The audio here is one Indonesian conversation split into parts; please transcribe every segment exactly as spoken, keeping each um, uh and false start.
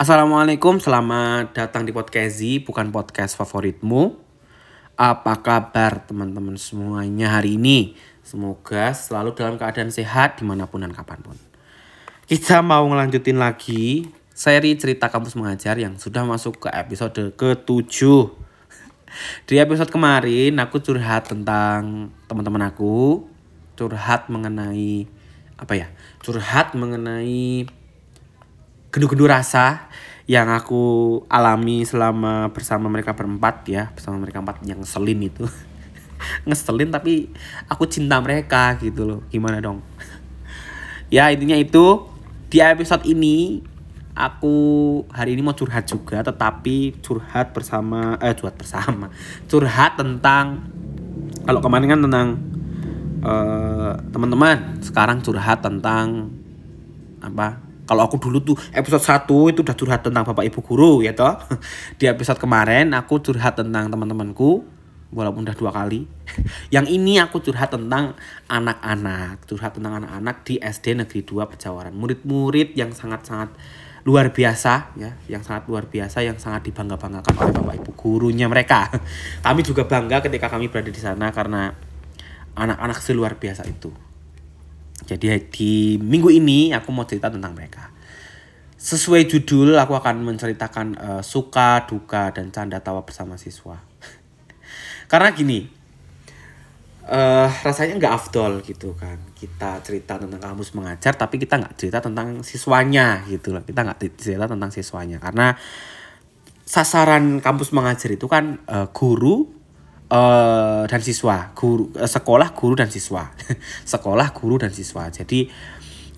Assalamualaikum, selamat datang di podcast Z, bukan podcast favoritmu. Apa kabar teman-teman semuanya hari ini? Semoga selalu dalam keadaan sehat dimanapun dan kapanpun. Kita mau ngelanjutin lagi seri cerita kampus mengajar yang sudah masuk ke episode ketujuh. Di episode kemarin aku curhat tentang teman-teman aku, curhat mengenai apa ya? Curhat mengenai gendu-gendu rasa yang aku alami selama bersama mereka berempat ya. Bersama mereka empat yang ngeselin itu. Ngeselin tapi aku cinta mereka gitu loh. Gimana dong? Ya intinya itu, di episode ini aku hari ini mau curhat juga. Tetapi curhat bersama, eh curhat bersama. Curhat tentang, kalau kemarin kan tentang uh, teman-teman. Sekarang curhat tentang apa? Kalau aku dulu tuh episode satu itu udah curhat tentang bapak ibu guru ya toh. Di episode kemarin aku curhat tentang teman-temanku walaupun udah dua kali. Yang ini aku curhat tentang anak-anak, curhat tentang anak-anak di S D Negeri dua Pejawaran. Murid-murid yang sangat-sangat luar biasa ya, yang sangat luar biasa, yang sangat dibangga-banggakan oleh bapak ibu gurunya mereka. Kami juga bangga ketika kami berada di sana karena anak-anak seluar biasa itu. Jadi di minggu ini aku mau cerita tentang mereka. Sesuai judul aku akan menceritakan uh, suka, duka, dan canda tawa bersama siswa. Karena gini, uh, rasanya gak afdol gitu kan. Kita cerita tentang kampus mengajar tapi kita gak cerita tentang siswanya gitu loh. Kita gak cerita tentang siswanya karena sasaran kampus mengajar itu kan uh, guru, Uh, dan siswa, guru, uh, sekolah, guru dan siswa, sekolah, guru dan siswa. Jadi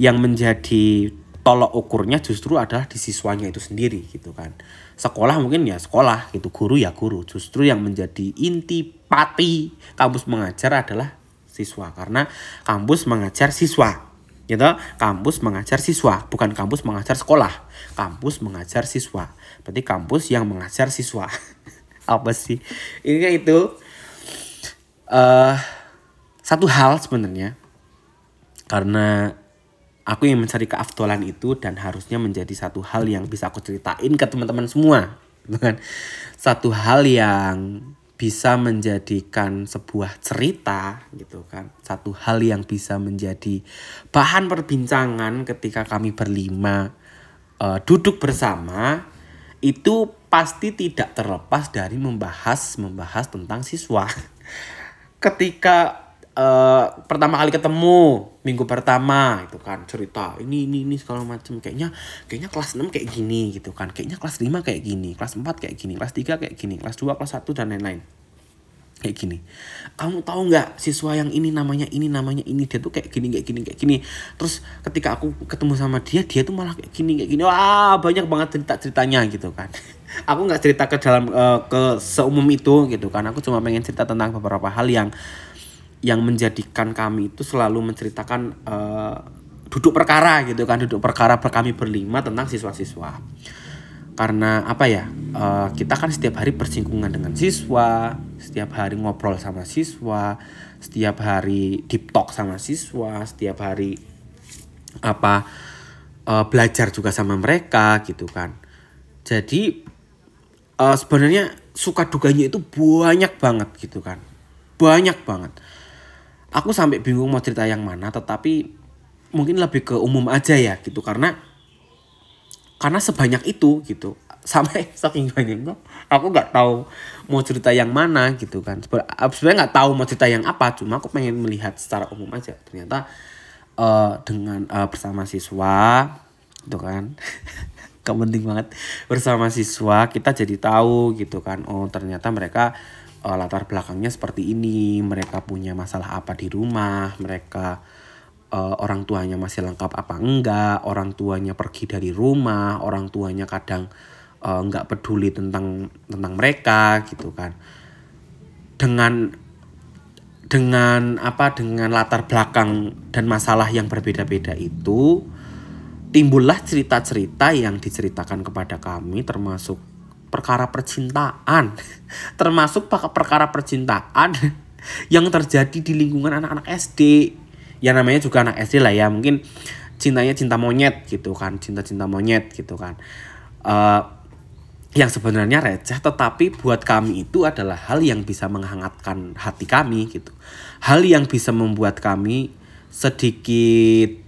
yang menjadi tolok ukurnya justru adalah di siswanya itu sendiri gitu kan. Sekolah mungkin ya sekolah gitu, guru ya guru. Justru yang menjadi inti pati kampus mengajar adalah siswa karena kampus mengajar siswa. Gitu, kampus mengajar siswa, bukan kampus mengajar sekolah. Kampus mengajar siswa, berarti kampus yang mengajar siswa. Apa sih? Intinya itu Uh, satu hal sebenarnya, karena aku yang mencari keafdolan itu dan harusnya menjadi satu hal yang bisa aku ceritain ke teman-teman semua, bukan satu hal yang bisa menjadikan sebuah cerita gitu kan, satu hal yang bisa menjadi bahan perbincangan ketika kami berlima uh, duduk bersama itu pasti tidak terlepas dari membahas membahas tentang siswa. Ketika uh, pertama kali ketemu minggu pertama itu kan cerita ini ini ini segala macam, kayaknya kayaknya kelas enam kayak gini gitu kan, kayaknya kelas lima kayak gini, kelas empat kayak gini, kelas tiga kayak gini, kelas dua, kelas satu dan lain-lain kayak gini. Kamu tahu nggak siswa yang ini namanya ini namanya ini dia tuh kayak gini kayak gini kayak gini. Terus ketika aku ketemu sama dia dia tuh malah kayak gini kayak gini. Wah banyak banget cerita ceritanya gitu kan. Aku nggak cerita ke dalam uh, ke seumum itu gitu kan. Aku cuma pengen cerita tentang beberapa hal yang yang menjadikan kami itu selalu menceritakan uh, duduk perkara gitu kan, duduk perkara kami berlima tentang siswa-siswa. Karena apa ya, uh, kita kan setiap hari bersinggungan dengan siswa, setiap hari ngobrol sama siswa, setiap hari deep talk sama siswa, setiap hari apa uh, belajar juga sama mereka gitu kan. Jadi Uh, sebenarnya suka dukanya itu banyak banget gitu kan. Banyak banget. Aku sampai bingung mau cerita yang mana, tetapi mungkin lebih ke umum aja ya gitu. Karena karena sebanyak itu gitu. Sampai saking banyaknya aku gak tahu mau cerita yang mana gitu kan. Sebenarnya gak tahu mau cerita yang apa, cuma aku pengen melihat secara umum aja. Ternyata uh, dengan uh, bersama siswa gitu kan. Gak penting banget bersama siswa kita jadi tahu gitu kan, oh ternyata mereka uh, latar belakangnya seperti ini, mereka punya masalah apa di rumah, mereka uh, orang tuanya masih lengkap apa enggak, orang tuanya pergi dari rumah, orang tuanya kadang uh, enggak peduli tentang tentang mereka gitu kan. Dengan dengan apa dengan latar belakang dan masalah yang berbeda-beda itu timbullah cerita-cerita yang diceritakan kepada kami, termasuk perkara percintaan. Termasuk perkara percintaan yang terjadi di lingkungan anak-anak S D. Ya namanya juga anak S D lah ya, mungkin cintanya cinta monyet gitu kan, cinta-cinta monyet gitu kan. uh, yang sebenarnya receh, tetapi buat kami itu adalah hal yang bisa menghangatkan hati kami gitu. Hal yang bisa membuat kami sedikit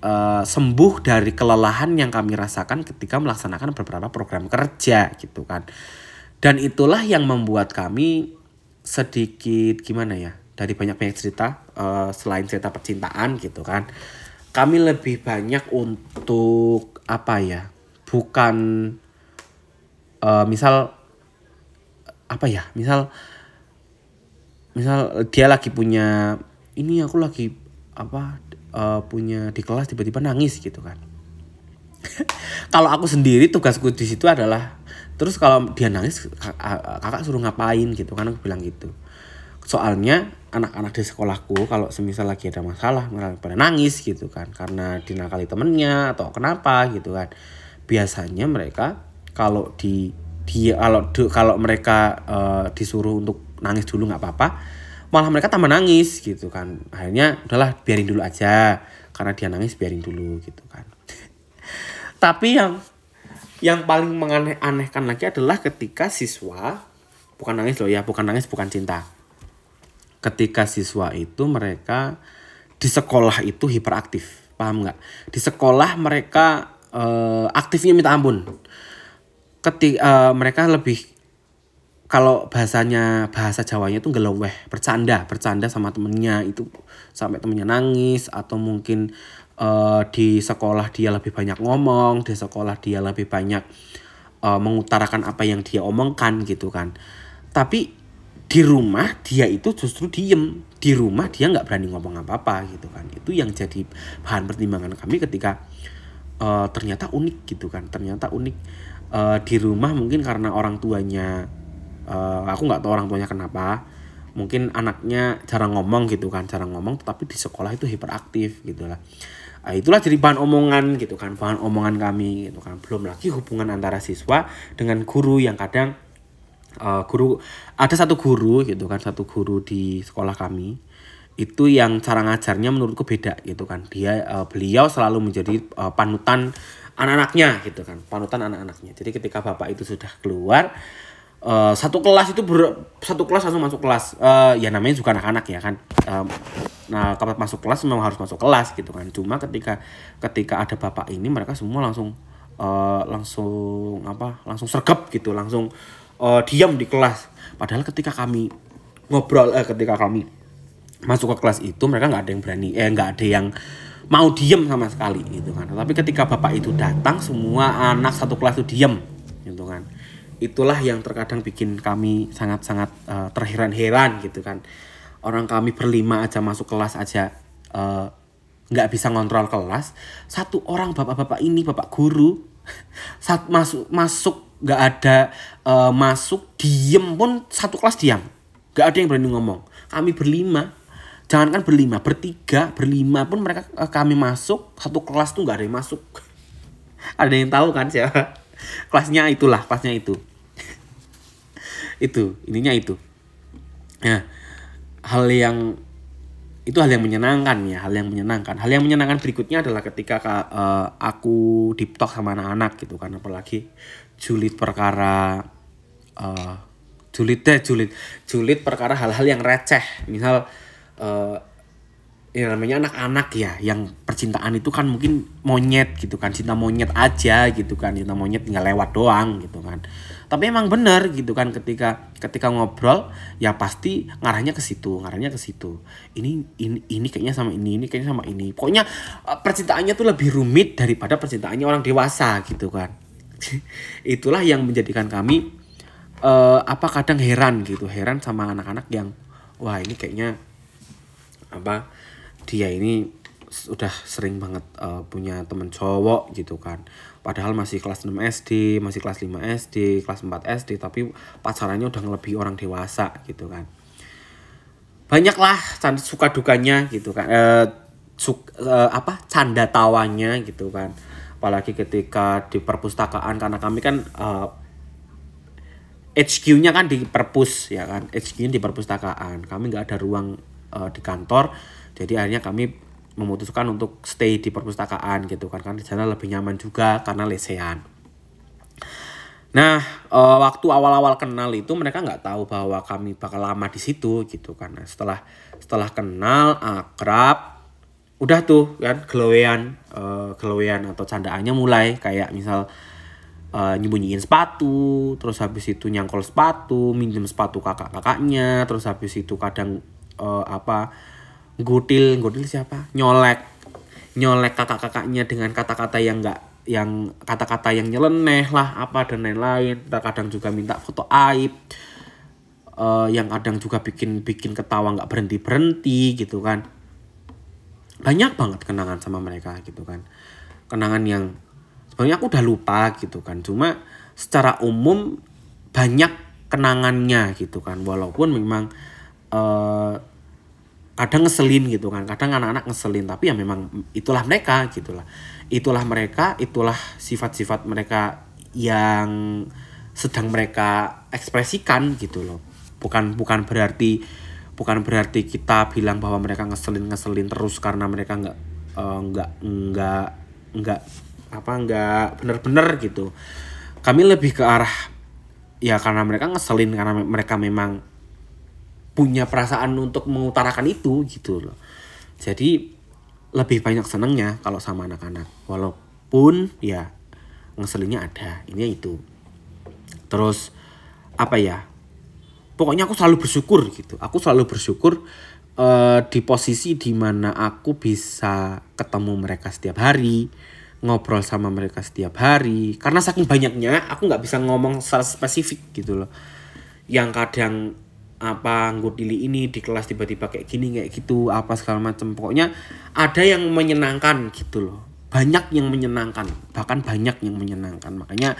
uh, sembuh dari kelelahan yang kami rasakan ketika melaksanakan beberapa program kerja gitu kan. Dan itulah yang membuat kami sedikit gimana ya, dari banyak-banyak cerita uh, selain cerita percintaan gitu kan. Kami lebih banyak untuk apa ya, bukan Uh, misal apa ya misal misal dia lagi punya ini, aku lagi apa uh, punya di kelas tiba-tiba nangis gitu kan. Kalau aku sendiri tugasku di situ adalah terus kalau dia nangis kakak, kakak suruh ngapain gitu kan, aku bilang gitu. Soalnya anak-anak di sekolahku kalau semisal lagi ada masalah mereka pada nangis gitu kan, karena dinakali temennya atau kenapa gitu kan. Biasanya mereka kalau di dia kalau de, kalau mereka uh, disuruh untuk nangis dulu nggak apa-apa, malah mereka tambah nangis gitu kan. Akhirnya udahlah biarin dulu aja, karena dia nangis biarin dulu gitu kan. Tapi yang yang paling menganeh-anehkan lagi adalah ketika siswa bukan nangis loh ya bukan nangis bukan cinta. Ketika siswa itu mereka di sekolah itu hiperaktif, paham nggak? Di sekolah mereka uh, aktifnya minta ampun. Ketika uh, mereka lebih, kalau bahasanya bahasa Jawanya itu ngeleweh, bercanda, bercanda sama temennya itu sampai temennya nangis, atau mungkin uh, di sekolah dia lebih banyak ngomong, di sekolah dia lebih banyak uh, mengutarakan apa yang dia omongkan gitu kan. Tapi di rumah dia itu justru diem, di rumah dia nggak berani ngomong apa-apa gitu kan. Itu yang jadi bahan pertimbangan kami ketika uh, ternyata unik gitu kan, ternyata unik. Uh, di rumah mungkin karena orang tuanya, uh, aku nggak tahu orang tuanya kenapa, mungkin anaknya jarang ngomong gitu kan, jarang ngomong, tetapi di sekolah itu hiperaktif gitulah. Uh, itulah jadi bahan omongan gitu kan, bahan omongan kami gitu kan. Belum lagi hubungan antara siswa dengan guru yang kadang uh, guru ada satu guru gitu kan, satu guru di sekolah kami itu yang cara ngajarnya menurutku beda gitu kan. Dia uh, beliau selalu menjadi uh, panutan anak-anaknya gitu kan, panutan anak-anaknya. Jadi ketika bapak itu sudah keluar, uh, satu kelas itu ber, satu kelas langsung masuk kelas. Uh, ya namanya juga anak-anak ya kan. Uh, nah kalau masuk kelas memang harus masuk kelas gitu kan. Cuma ketika ketika ada bapak ini mereka semua langsung uh, langsung apa? Langsung sergap gitu, langsung uh, diam di kelas. Padahal ketika kami ngobrol, eh, ketika kami masuk ke kelas itu mereka nggak ada yang berani, eh nggak ada yang mau diem sama sekali gitu kan. Tapi ketika bapak itu datang semua anak satu kelas itu diem gitu kan. Itulah yang terkadang bikin kami sangat-sangat uh, terheran-heran gitu kan. Orang kami berlima aja masuk kelas aja uh, gak bisa ngontrol kelas. Satu orang bapak-bapak ini, bapak guru, saat masuk, masuk gak ada uh, masuk, diem pun satu kelas diam, gak ada yang berani ngomong. Kami berlima, jangankan berlima, bertiga, berlima pun mereka kami masuk, satu kelas tuh nggak ada yang masuk. Ada yang tahu kan siapa? Kelasnya itulah, kelasnya itu. Itu, ininya itu. Nah, hal yang itu hal yang menyenangkan ya, hal yang menyenangkan. Hal yang menyenangkan berikutnya adalah ketika uh, aku deep talk sama anak-anak gitu kan, apalagi julid perkara uh, julid deh, julid, julid perkara hal-hal yang receh, misal. Uh, yang namanya anak-anak ya, yang percintaan itu kan mungkin monyet gitu kan, cinta monyet aja gitu kan, cinta monyet tinggal lewat doang gitu kan. Tapi emang bener gitu kan, ketika ketika ngobrol ya pasti ngarahnya ke situ, ngarahnya ke situ. Ini ini ini kayaknya sama ini, ini kayaknya sama ini. Pokoknya percintaannya tuh lebih rumit daripada percintaannya orang dewasa gitu kan. Itulah yang menjadikan kami uh, apa kadang heran gitu, heran sama anak-anak yang wah ini kayaknya apa dia ini udah sering banget uh, punya temen cowok gitu kan, padahal masih kelas enam S D, masih kelas lima S D, kelas empat S D, tapi pacarannya udah ngelebih orang dewasa gitu kan. Banyaklah suka dukanya gitu kan, uh, suka, uh, apa canda tawanya gitu kan. Apalagi ketika di perpustakaan, karena kami kan uh, H Q-nya kan di perpus ya kan, H Q-nya di perpustakaan, kami nggak ada ruang di kantor, jadi akhirnya kami memutuskan untuk stay di perpustakaan gitu kan, karena di sana lebih nyaman juga karena lesehan. Nah, uh, waktu awal-awal kenal itu mereka nggak tahu bahwa kami bakal lama di situ gitu, karena setelah setelah kenal akrab, udah tuh kan gelewean, uh, gelewean atau candaannya mulai kayak misal uh, nyembunyiin sepatu, terus habis itu nyangkol sepatu, minjem sepatu kakak-kakaknya, terus habis itu kadang uh, apa ngutil, ngutil siapa? Nyolek, nyolek kakak-kakaknya dengan kata-kata yang nggak yang kata-kata yang nyeleneh lah apa dan lain-lain. Kadang juga minta foto aib, uh, yang kadang juga bikin bikin ketawa nggak berhenti berhenti gitu kan. Banyak banget kenangan sama mereka gitu kan, kenangan yang sebenarnya aku udah lupa gitu kan, cuma secara umum banyak kenangannya gitu kan. Walaupun memang uh, kadang ngeselin gitu kan, kadang anak-anak ngeselin, tapi ya memang itulah mereka gitulah. Itulah mereka, itulah sifat-sifat mereka yang sedang mereka ekspresikan gitu loh. Bukan bukan berarti bukan berarti kita bilang bahwa mereka ngeselin-ngeselin terus karena mereka nggak uh, nggak nggak nggak apa nggak bener-bener gitu. Kami lebih ke arah ya karena mereka ngeselin, karena mereka memang punya perasaan untuk mengutarakan itu gitu loh. Jadi lebih banyak senangnya kalau sama anak-anak, walaupun ya ngeselinnya ada, ini itu. Terus apa ya, pokoknya aku selalu bersyukur gitu. Aku selalu bersyukur uh, di posisi dimana aku bisa ketemu mereka setiap hari, ngobrol sama mereka setiap hari. Karena saking banyaknya aku nggak bisa ngomong secara spesifik gitu loh. Yang kadang apa ngutili ini di kelas tiba-tiba kayak gini kayak gitu apa segala macam. Pokoknya ada yang menyenangkan gitu loh, banyak yang menyenangkan, bahkan banyak yang menyenangkan. Makanya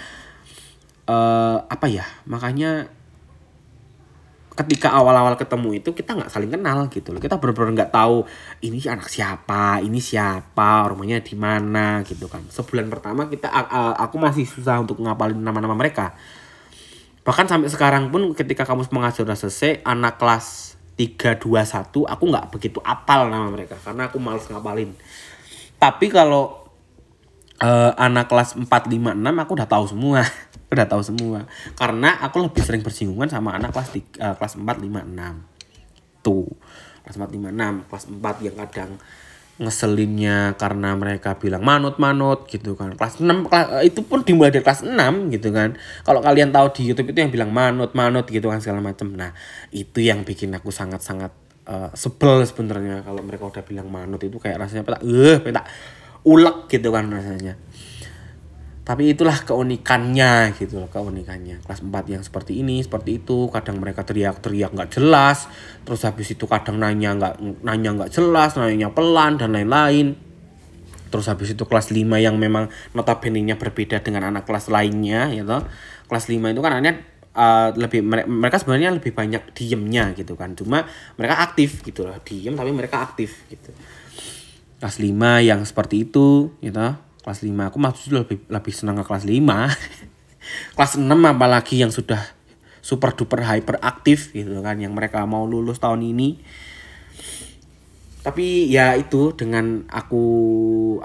uh, apa ya makanya ketika awal-awal ketemu itu kita nggak saling kenal gitu loh. Kita benar-benar nggak tahu ini anak siapa, ini siapa, rumahnya di mana gitu kan. Sebulan pertama kita uh, aku masih susah untuk ngapalin nama-nama mereka. Bahkan sampai sekarang pun ketika kamus mengajar udah selesai, anak kelas tiga dua satu aku nggak begitu apal nama mereka karena aku males ngapalin. Tapi kalau uh, anak kelas empat lima enam aku udah tahu semua. Udah tahu semua. Karena aku lebih sering bersinggungan sama anak kelas tiga, uh, kelas empat lima enam. Tuh. Kelas empat lima enam, kelas empat yang kadang ngeselinnya karena mereka bilang manut-manut gitu kan. Kelas enam itu pun dimulai dari kelas enam gitu kan. Kalau kalian tahu di YouTube itu yang bilang manut-manut gitu kan segala macam. Nah, itu yang bikin aku sangat-sangat uh, sebel sebenarnya. Kalau mereka udah bilang manut itu kayak rasanya petak eh petak ulek gitu kan rasanya. Tapi itulah keunikannya gitu loh, keunikannya. Kelas empat yang seperti ini, seperti itu. Kadang mereka teriak-teriak gak jelas. Terus habis itu kadang nanya gak, nanya gak jelas, nanya pelan, dan lain-lain. Terus habis itu kelas lima yang memang notabene-nya berbeda dengan anak kelas lainnya gitu. Kelas lima itu kan aneh, uh, lebih mereka sebenarnya lebih banyak diemnya gitu kan. Cuma mereka aktif gitu loh, diem tapi mereka aktif gitu. Kelas lima yang seperti itu gitu. Kelas lima aku maksudnya lebih, lebih senang ke kelas lima. Kelas enam apalagi yang sudah super duper hyperaktif gitu kan, yang mereka mau lulus tahun ini. Tapi ya itu, dengan aku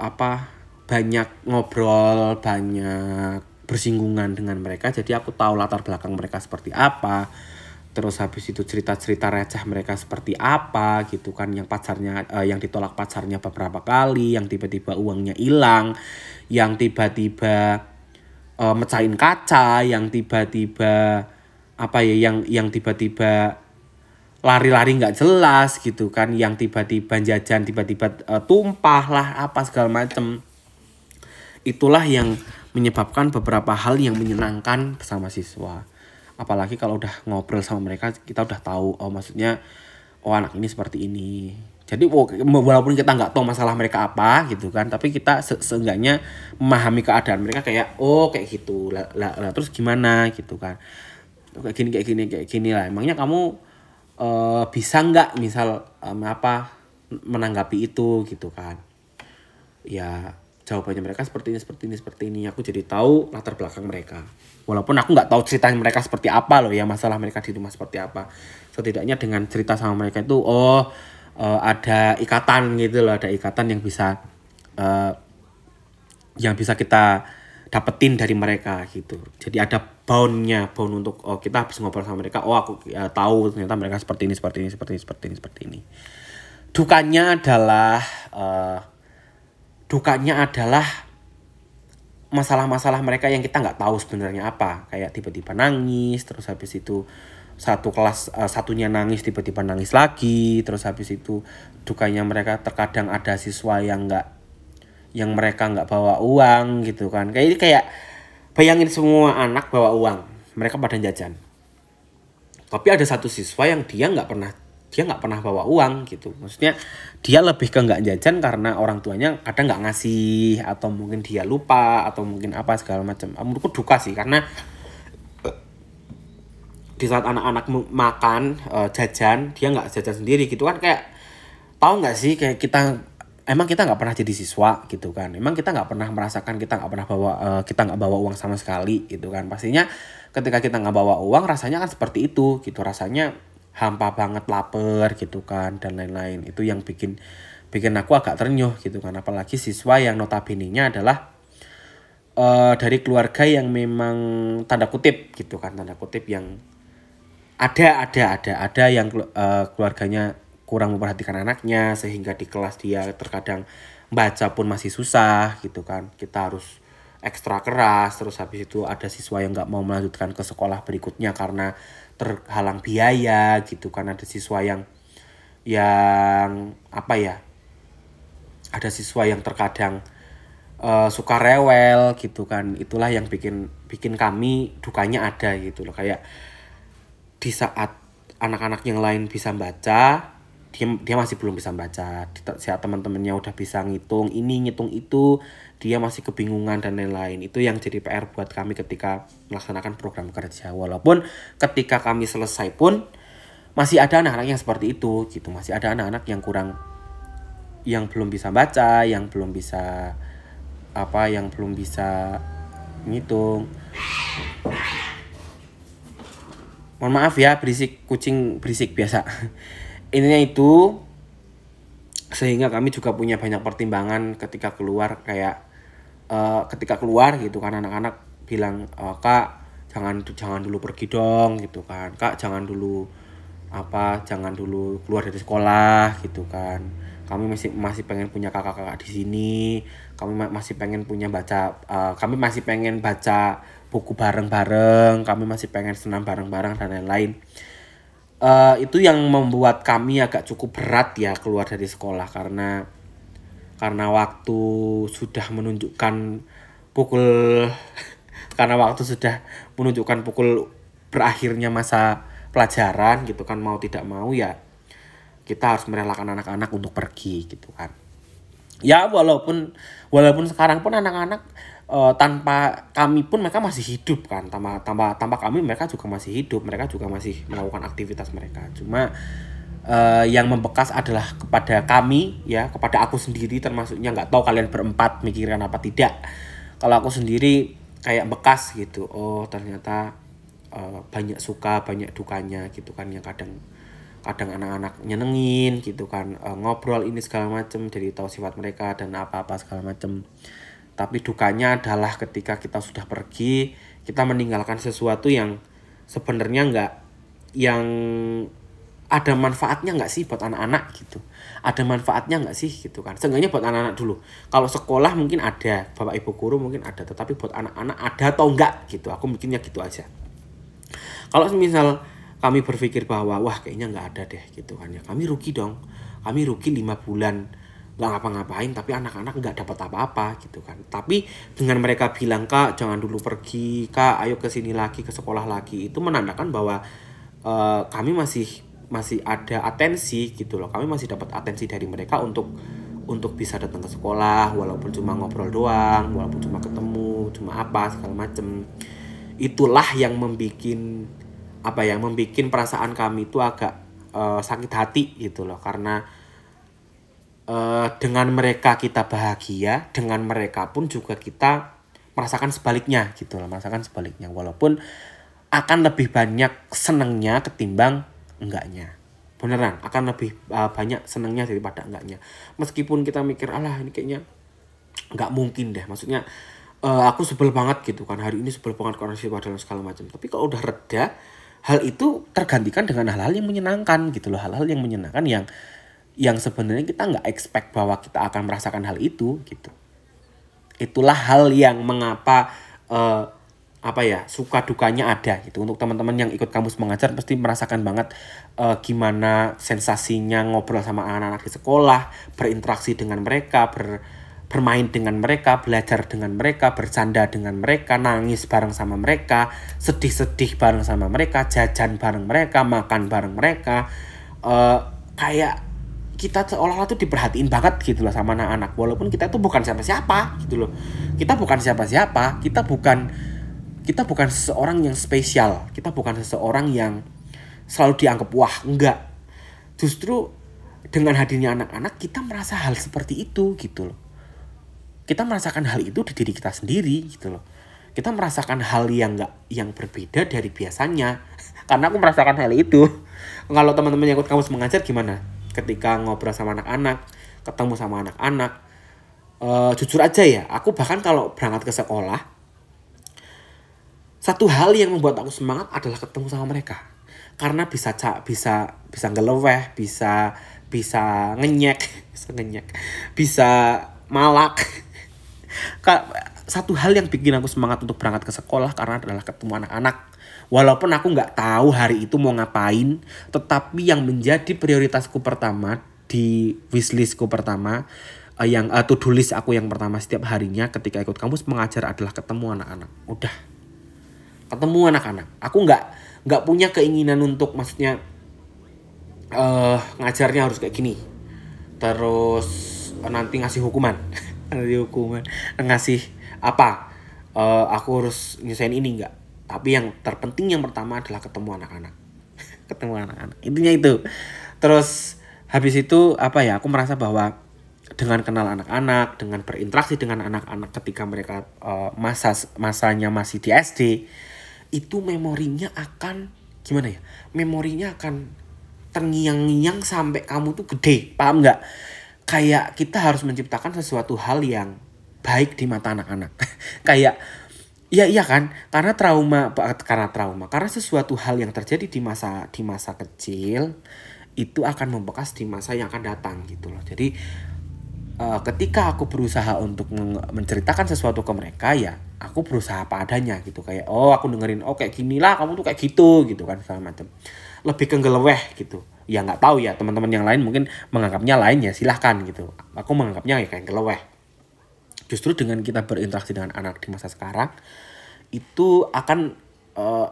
apa banyak ngobrol, banyak bersinggungan dengan mereka, jadi aku tahu latar belakang mereka seperti apa. Terus habis itu cerita-cerita receh mereka seperti apa gitu kan. Yang pacarnya eh, yang ditolak pacarnya beberapa kali, yang tiba-tiba uangnya hilang, yang tiba-tiba eh, mecahin kaca, yang tiba-tiba apa ya yang yang tiba-tiba lari-lari nggak jelas gitu kan, yang tiba-tiba jajan tiba-tiba eh, tumpah lah apa segala macem. Itulah yang menyebabkan beberapa hal yang menyenangkan bersama siswa. Apalagi kalau udah ngobrol sama mereka, kita udah tahu oh maksudnya oh anak ini seperti ini. Jadi walaupun kita nggak tahu masalah mereka apa gitu kan, tapi kita se- seenggaknya memahami keadaan mereka kayak oh kayak gitu lah, lah, lah terus gimana gitu kan, kayak gini kayak gini kayak gini lah. Emangnya kamu uh, bisa nggak misal um, apa menanggapi itu gitu kan? Ya jawabannya mereka seperti ini, seperti ini, seperti ini. Aku jadi tahu latar belakang mereka. Walaupun aku nggak tahu ceritanya mereka seperti apa loh ya, masalah mereka di rumah seperti apa. Setidaknya dengan cerita sama mereka itu, oh uh, ada ikatan gitu loh, ada ikatan yang bisa, uh, yang bisa kita dapetin dari mereka gitu. Jadi ada bound-nya, bound untuk oh kita habis ngobrol sama mereka, oh aku ya, tahu ternyata mereka seperti ini, seperti ini, seperti ini, seperti ini, seperti ini. Dukanya adalah uh, dukanya adalah masalah-masalah mereka yang kita nggak tahu sebenarnya apa. Kayak tiba-tiba nangis, terus habis itu satu kelas uh, satunya nangis, tiba-tiba nangis lagi, terus habis itu dukanya mereka terkadang ada siswa yang nggak yang mereka nggak bawa uang gitu kan. Kayak ini kayak bayangin semua anak bawa uang, mereka pada jajan. Tapi ada satu siswa yang dia nggak pernah dia nggak pernah bawa uang gitu. Maksudnya dia lebih ke nggak jajan karena orang tuanya kadang nggak ngasih, atau mungkin dia lupa, atau mungkin apa segala macam. Menurutku duka sih, karena di saat anak-anak makan jajan dia nggak jajan sendiri gitu kan. Kayak tahu nggak sih, kayak kita emang kita nggak pernah jadi siswa gitu kan, emang kita nggak pernah merasakan, kita nggak pernah bawa uh, kita nggak bawa uang sama sekali gitu kan. Pastinya ketika kita nggak bawa uang rasanya kan seperti itu gitu, rasanya hampa banget, lapar gitu kan, dan lain-lain. Itu yang bikin bikin aku agak ternyuh gitu kan. Apalagi siswa yang notabene-nya adalah uh, dari keluarga yang memang tanda kutip gitu kan, tanda kutip yang ada ada ada ada yang uh, keluarganya kurang memperhatikan anaknya, sehingga di kelas dia terkadang baca pun masih susah gitu kan. Kita harus ekstra keras. Terus habis itu ada siswa yang gak mau melanjutkan ke sekolah berikutnya karena terhalang biaya gitu kan. Ada siswa yang yang apa ya, ada siswa yang terkadang uh, suka rewel gitu kan. Itulah yang bikin bikin kami dukanya ada gitu loh. Kayak di saat anak-anak yang lain bisa baca, dia dia masih belum bisa baca. Saat teman-temannya udah bisa ngitung ini, ngitung itu, dia masih kebingungan dan lain-lain. Itu yang jadi P R buat kami ketika melaksanakan program kerja. Walaupun ketika kami selesai pun masih ada anak-anak yang seperti itu gitu. Masih ada anak-anak yang kurang, yang belum bisa baca, yang belum bisa apa, yang belum bisa ngitung. Mohon maaf ya, berisik kucing, berisik biasa. Intinya itu, sehingga kami juga punya banyak pertimbangan ketika keluar. Kayak uh, ketika keluar gitu kan, anak-anak bilang, oh, kak jangan jangan dulu pergi dong gitu kan, kak jangan dulu apa, jangan dulu keluar dari sekolah gitu kan. Kami masih masih pengen punya kakak-kakak di sini, kami ma- masih pengen punya baca, uh, kami masih pengen baca buku bareng-bareng, kami masih pengen senam bareng-bareng dan lain-lain. Uh, itu yang membuat kami agak cukup berat ya keluar dari sekolah, karena karena waktu sudah menunjukkan pukul karena waktu sudah menunjukkan pukul berakhirnya masa pelajaran gitu kan. Mau tidak mau ya kita harus merelakan anak-anak untuk pergi gitu kan. Ya walaupun walaupun sekarang pun anak-anak uh, tanpa kami pun mereka masih hidup kan. Tanpa tanpa tanpa kami mereka juga masih hidup, mereka juga masih melakukan aktivitas mereka. Cuma uh, yang membekas adalah kepada kami ya, kepada aku sendiri termasuknya. Nggak tahu kalian berempat mikirin apa tidak. Kalau aku sendiri kayak bekas gitu. Oh ternyata uh, banyak suka banyak dukanya gitu kan. Yang kadang kadang anak-anak nyenengin gitu kan, e, ngobrol ini segala macem, jadi tahu sifat mereka dan apa-apa segala macem. Tapi dukanya adalah ketika kita sudah pergi, kita meninggalkan sesuatu yang sebenarnya nggak, yang ada manfaatnya nggak sih buat anak-anak gitu, ada manfaatnya nggak sih gitu kan. Seenggaknya buat anak-anak dulu. Kalau sekolah mungkin ada, bapak ibu guru mungkin ada, tetapi buat anak-anak ada atau enggak gitu. Aku bikinnya gitu aja. Kalau misal kami berpikir bahwa wah kayaknya nggak ada deh gitu kan ya, kami rugi dong, kami rugi lima bulan nggak ngapa-ngapain, tapi anak-anak nggak dapat apa-apa gitu kan. Tapi dengan mereka bilang kak jangan dulu pergi, kak ayo ke sini lagi, ke sekolah lagi, itu menandakan bahwa uh, kami masih masih ada atensi gitu loh. Kami masih dapat atensi dari mereka untuk untuk bisa datang ke sekolah, walaupun cuma ngobrol doang, walaupun cuma ketemu, cuma apa segala macem. Itulah yang membikin apa ya, membikin perasaan kami itu agak uh, sakit hati gitu loh. Karena uh, dengan mereka kita bahagia, dengan mereka pun juga kita merasakan sebaliknya gitu loh, merasakan sebaliknya. Walaupun akan lebih banyak senengnya ketimbang enggaknya. Beneran, akan lebih uh, banyak senengnya daripada enggaknya. Meskipun kita mikir, alah ini kayaknya enggak mungkin deh. Maksudnya uh, aku sebel banget gitu kan, hari ini sebel banget koneksi padahal segala macam. Tapi kalau udah reda, hal itu tergantikan dengan hal-hal yang menyenangkan gitu loh, hal-hal yang menyenangkan yang yang sebenarnya kita nggak expect bahwa kita akan merasakan hal itu gitu. Itulah hal yang mengapa uh, apa ya, suka dukanya ada gitu. Untuk teman-teman yang ikut kampus mengajar pasti merasakan banget uh, gimana sensasinya ngobrol sama anak-anak di sekolah, berinteraksi dengan mereka, ber bermain dengan mereka, belajar dengan mereka, bercanda dengan mereka, nangis bareng sama mereka, sedih-sedih bareng sama mereka, jajan bareng mereka, makan bareng mereka. Uh, kayak kita seolah-olah tuh diperhatiin banget gitu loh sama anak-anak. Walaupun kita tuh bukan siapa-siapa gitu loh. Kita bukan siapa-siapa, kita bukan kita bukan seseorang yang spesial, kita bukan seseorang yang selalu dianggap wah, enggak. Justru dengan hadirnya anak-anak kita merasa hal seperti itu gitu loh. Kita merasakan hal itu di diri kita sendiri gitu loh. Kita merasakan hal yang nggak, yang berbeda dari biasanya. Karena aku merasakan hal itu. Kalau teman-teman yang ikut kampus mengajar gimana? Ketika ngobrol sama anak-anak, ketemu sama anak-anak, uh, jujur aja ya, aku bahkan kalau berangkat ke sekolah, satu hal yang membuat aku semangat adalah ketemu sama mereka. Karena bisa cak, bisa bisa ngeleweh, bisa bisa ngenyek, bisa ngenyek, bisa malak. Satu hal yang bikin aku semangat untuk berangkat ke sekolah karena adalah ketemu anak-anak. Walaupun aku gak tahu hari itu mau ngapain, tetapi yang menjadi prioritasku pertama di wishlistku pertama, yang uh, to do list aku yang pertama setiap harinya ketika ikut kampus mengajar adalah ketemu anak-anak. Udah, ketemu anak-anak. Aku gak, gak punya keinginan untuk maksudnya uh, ngajarnya harus kayak gini, terus uh, nanti ngasih hukuman nanti hukuman ngasih apa, uh, aku harus nyusahin ini, enggak. Tapi yang terpenting yang pertama adalah ketemu anak-anak. Ketemu anak-anak, intinya itu. Terus habis itu apa ya, aku merasa bahwa dengan kenal anak-anak, dengan berinteraksi dengan anak-anak ketika mereka uh, masa masanya masih di S D, itu memorinya akan gimana ya, memorinya akan terngiang-ngiang sampai kamu tuh gede, paham nggak? Kayak kita harus menciptakan sesuatu hal yang baik di mata anak-anak. Kayak iya iya kan, karena trauma karena trauma karena sesuatu hal yang terjadi di masa di masa kecil itu akan membekas di masa yang akan datang gitu loh. Jadi uh, ketika aku berusaha untuk menceritakan sesuatu ke mereka, ya aku berusaha apa adanya gitu. Kayak oh aku dengerin, oh kayak gini lah kamu tuh, kayak gitu gitu kan, segala macam. Lebih ke ngeleweh gitu. Ya nggak tahu ya, teman-teman yang lain mungkin menganggapnya lain, ya silahkan gitu. Aku menganggapnya ya kayak keleweh. Justru dengan kita berinteraksi dengan anak di masa sekarang, itu akan uh,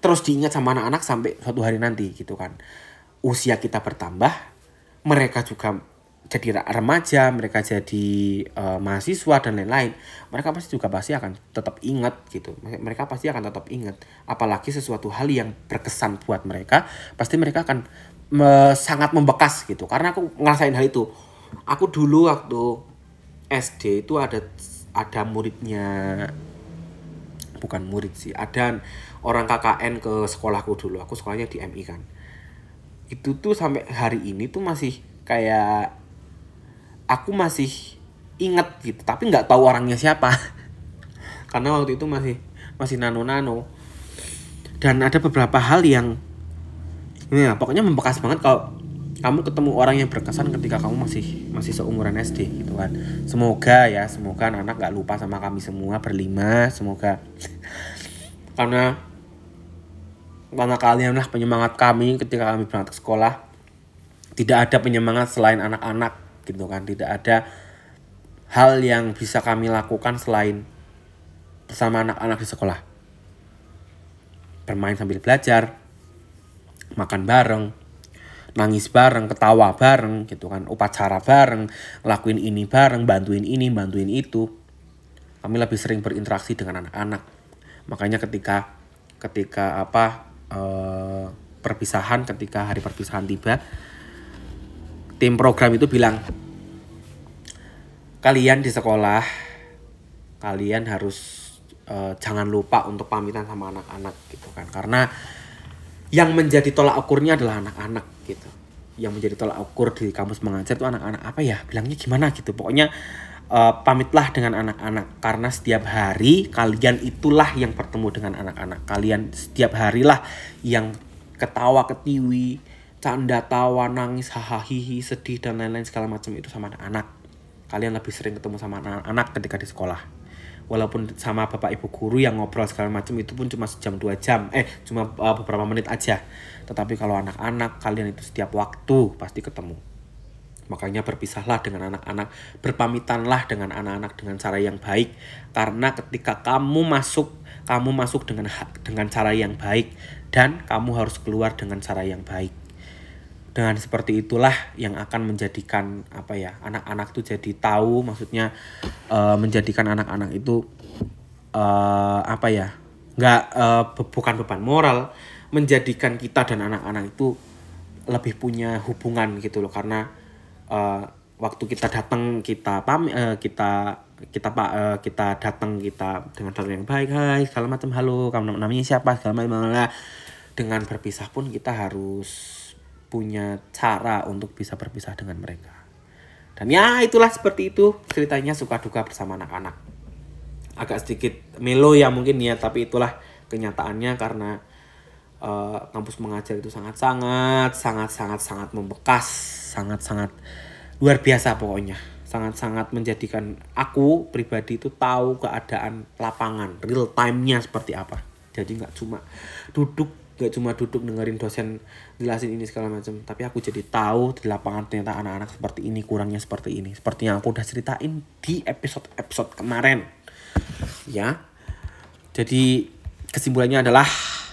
terus diingat sama anak-anak sampai suatu hari nanti gitu kan. Usia kita bertambah, mereka juga jadi remaja, mereka jadi uh, mahasiswa dan lain-lain. Mereka pasti juga pasti akan tetap ingat gitu. Mereka pasti akan tetap ingat. Apalagi sesuatu hal yang berkesan buat mereka, pasti mereka akan Me, sangat membekas gitu. Karena aku ngerasain hal itu. Aku dulu waktu S D itu ada ada muridnya, bukan murid sih, ada orang K K N ke sekolahku dulu. Aku sekolahnya di M I kan. Itu tuh sampai hari ini tuh masih kayak aku masih inget gitu, tapi nggak tahu orangnya siapa. Karena waktu itu masih masih nano-nano. Dan ada beberapa hal yang ya, pokoknya membekas banget kalau kamu ketemu orang yang berkesan ketika kamu masih masih seumuran S D gitu kan. Semoga ya, semoga anak-anak gak lupa sama kami semua berlima. Semoga karena karena kalianlah penyemangat kami ketika kami berangkat ke sekolah. Tidak ada penyemangat selain anak-anak gitu kan. Tidak ada hal yang bisa kami lakukan selain bersama anak-anak di sekolah. Bermain sambil belajar, makan bareng, nangis bareng, ketawa bareng gitu kan, upacara bareng, lakuin ini bareng, bantuin ini, bantuin itu. Kami lebih sering berinteraksi dengan anak-anak. Makanya ketika ketika apa eh, perpisahan, ketika hari perpisahan tiba, tim program itu bilang, kalian di sekolah kalian harus eh, jangan lupa untuk pamitan sama anak-anak gitu kan. Karena yang menjadi tolak ukurnya adalah anak-anak gitu. Yang menjadi tolak ukur di kampus mengajar itu anak-anak, apa ya bilangnya gimana gitu. Pokoknya Uh, pamitlah dengan anak-anak, karena setiap hari kalian itulah yang bertemu dengan anak-anak. Kalian setiap harilah yang ketawa ketiwi, canda tawa, nangis, hahaha, sedih dan lain-lain segala macam itu sama anak. Kalian lebih sering ketemu sama anak-anak ketika di sekolah. Walaupun sama bapak ibu guru yang ngobrol segala macam itu pun cuma sejam dua jam, eh cuma uh, beberapa menit aja. Tetapi kalau anak-anak, kalian itu setiap waktu pasti ketemu. Makanya berpisahlah dengan anak-anak, berpamitanlah dengan anak-anak dengan cara yang baik. Karena ketika kamu masuk, kamu masuk dengan dengan cara yang baik dan kamu harus keluar dengan cara yang baik. Dengan seperti itulah yang akan menjadikan apa ya, anak-anak itu jadi tahu, maksudnya uh, menjadikan anak-anak itu uh, apa ya, nggak uh, bukan beban moral, menjadikan kita dan anak-anak itu lebih punya hubungan gitu loh. Karena Uh, waktu kita datang kita pam uh, kita kita pak uh, kita datang kita dengan cara yang baik, hai segala macam, halo kamu namanya siapa segala macam. Dengan berpisah pun kita harus punya cara untuk bisa berpisah dengan mereka. Dan ya itulah seperti itu ceritanya suka duka bersama anak-anak. Agak sedikit melo ya mungkin ya, tapi itulah kenyataannya. Karena Uh, kampus mengajar itu sangat-sangat sangat-sangat sangat membekas, sangat-sangat luar biasa pokoknya, sangat-sangat menjadikan aku pribadi itu tahu keadaan lapangan real time-nya seperti apa. Jadi nggak cuma duduk nggak cuma duduk dengerin dosen jelasin ini segala macam, tapi aku jadi tahu di lapangan ternyata anak-anak seperti ini, kurangnya seperti ini, seperti yang aku udah ceritain di episode-episode kemarin ya. Jadi kesimpulannya adalah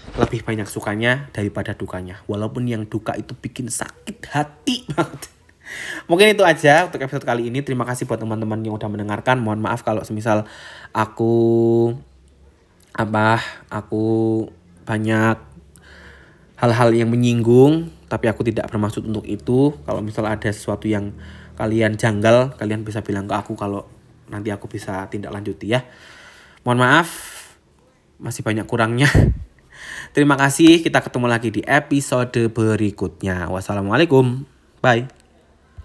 lebih banyak sukanya daripada dukanya. Walaupun yang duka itu bikin sakit hati banget. Mungkin itu aja untuk episode kali ini. Terima kasih buat teman-teman yang udah mendengarkan. Mohon maaf kalau semisal aku apa aku banyak hal-hal yang menyinggung, tapi aku tidak bermaksud untuk itu. Kalau misal ada sesuatu yang kalian janggal, kalian bisa bilang ke aku kalau nanti aku bisa tindak lanjuti ya. Mohon maaf masih banyak kurangnya. Terima kasih, kita ketemu lagi di episode berikutnya. Wassalamualaikum, bye.